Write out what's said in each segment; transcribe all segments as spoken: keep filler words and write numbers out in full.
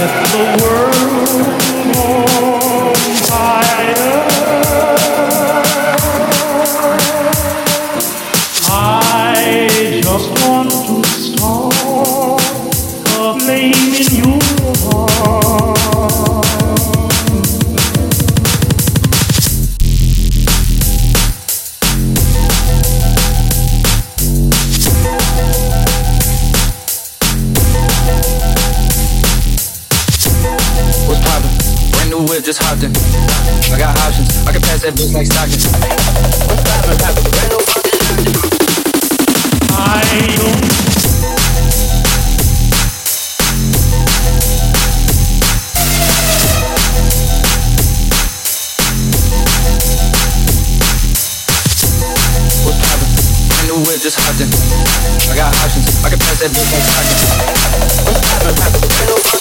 set the world on fire. I just want to start a flame in your heart. What's poppin'? Brand new whip, just hopped in. I got options, I can pass that bitch like Stockton. What's poppin'? Poppin'? Brand new fucking I don't just hopped in. I got options. I can pass that bitch like Stockton. What's poppin'? Poppin'? Brand new fucking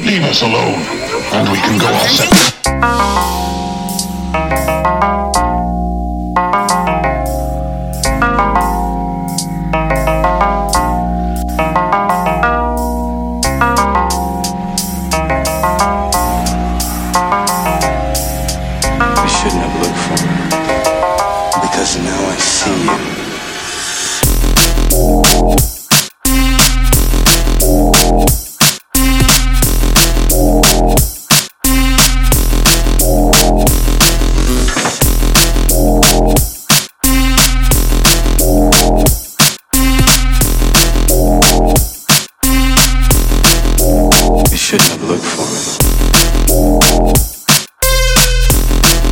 Leave us alone, and we can go ourselves. I shouldn't have looked for you, because now I see you. Shouldn't have looked for it, because now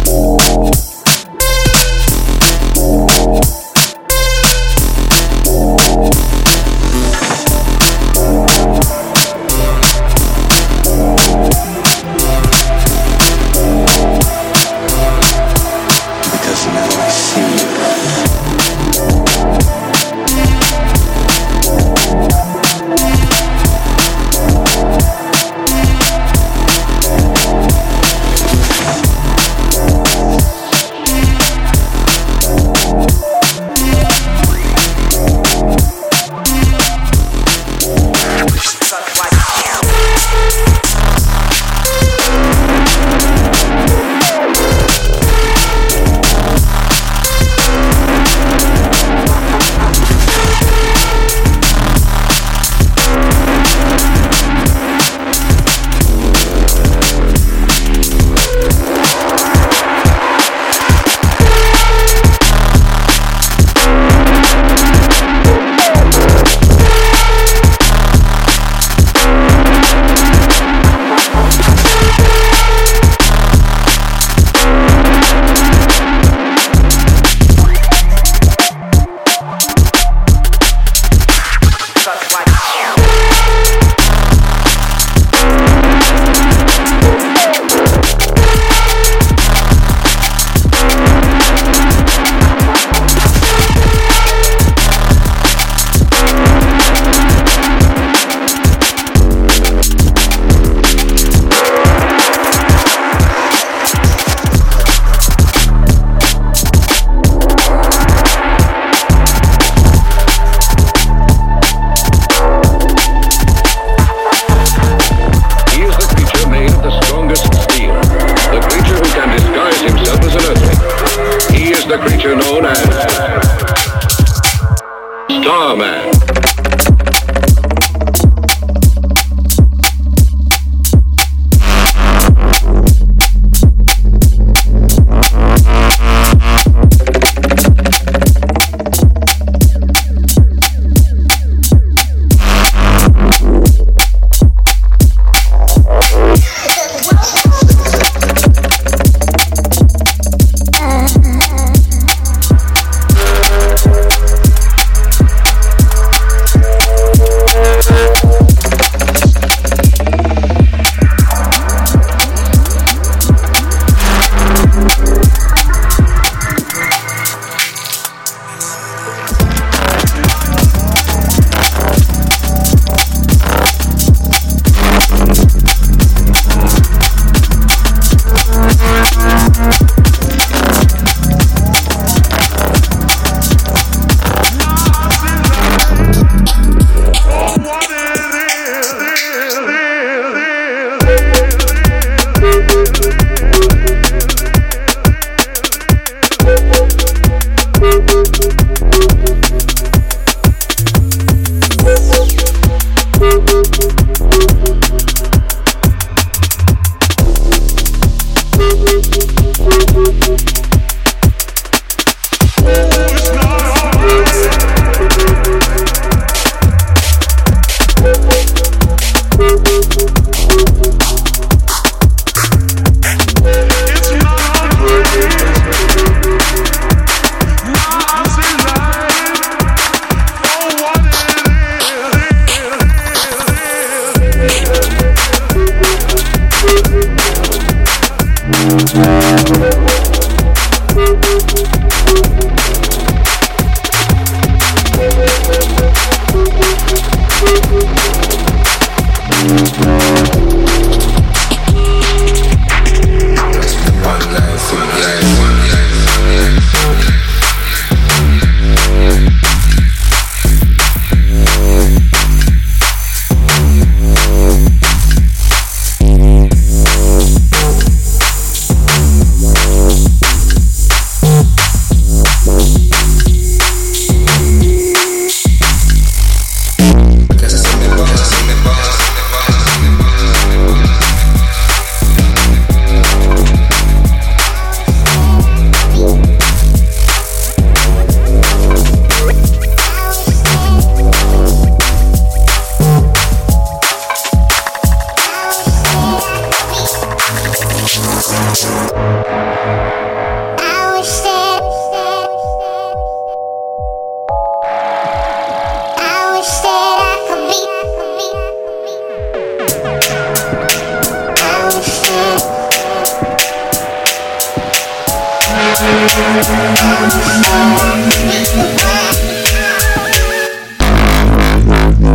I see you.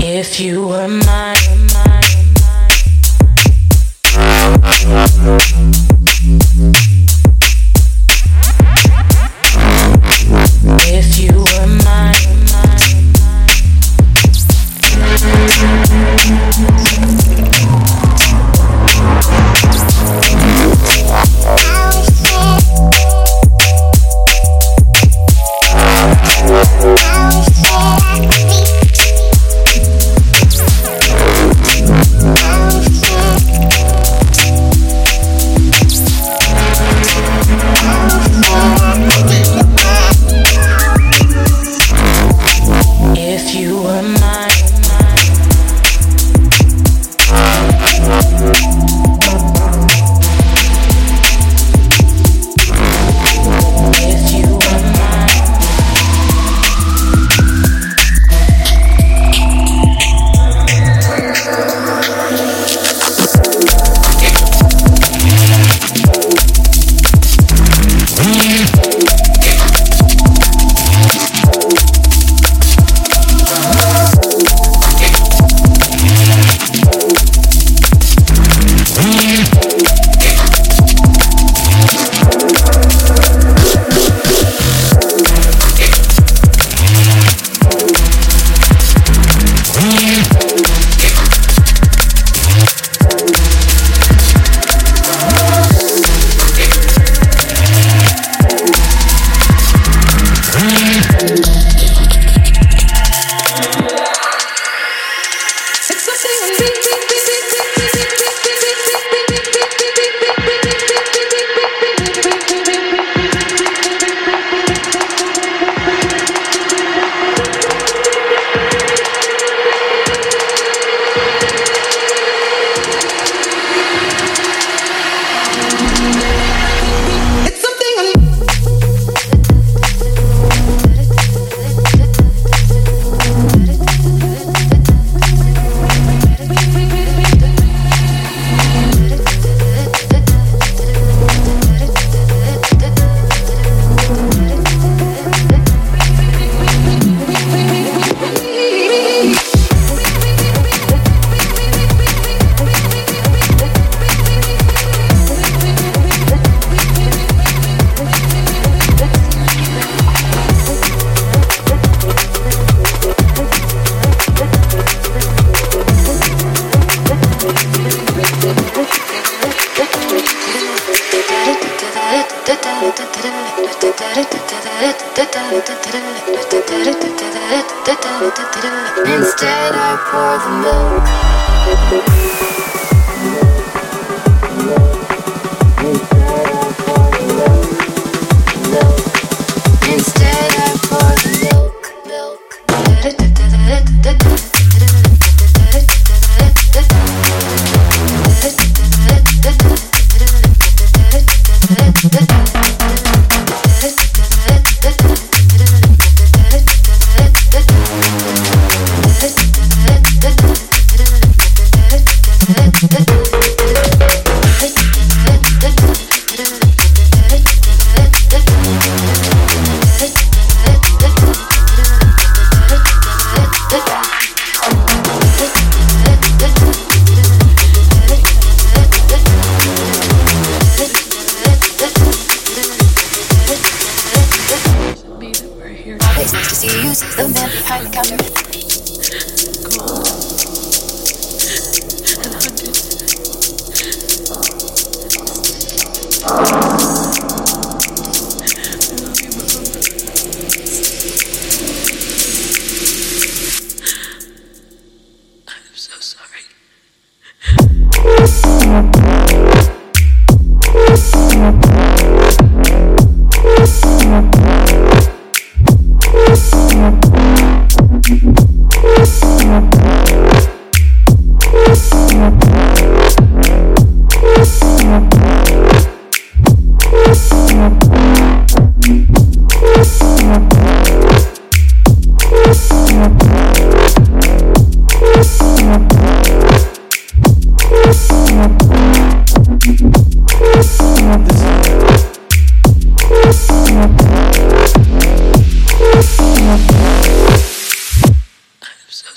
If you were mine, mine, mine. If you were mine,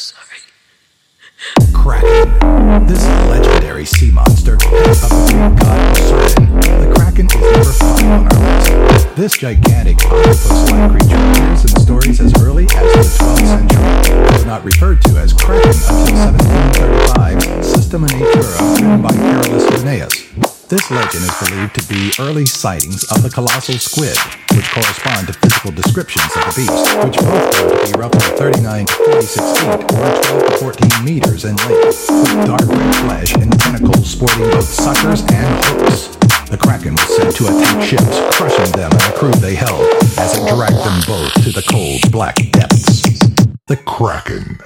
sorry. Kraken. This legendary sea monster of the Greek god Poseidon. The Kraken is number five on our list. This gigantic octopus-like creature appears in stories as early as the twelfth century. It was not referred to as Kraken until seventeen thirty-five's Systema Naturae, written by Carolus Linnaeus. This legend is believed to be early sightings of the colossal squid, which correspond to physical descriptions of the beast, which both proved to be roughly thirty-nine to forty-six feet, or twelve to fourteen meters in length, with dark red flesh and tentacles sporting both suckers and hooks. The Kraken was said to attack ships, crushing them and the crew they held, as it dragged them both to the cold, black depths. The Kraken.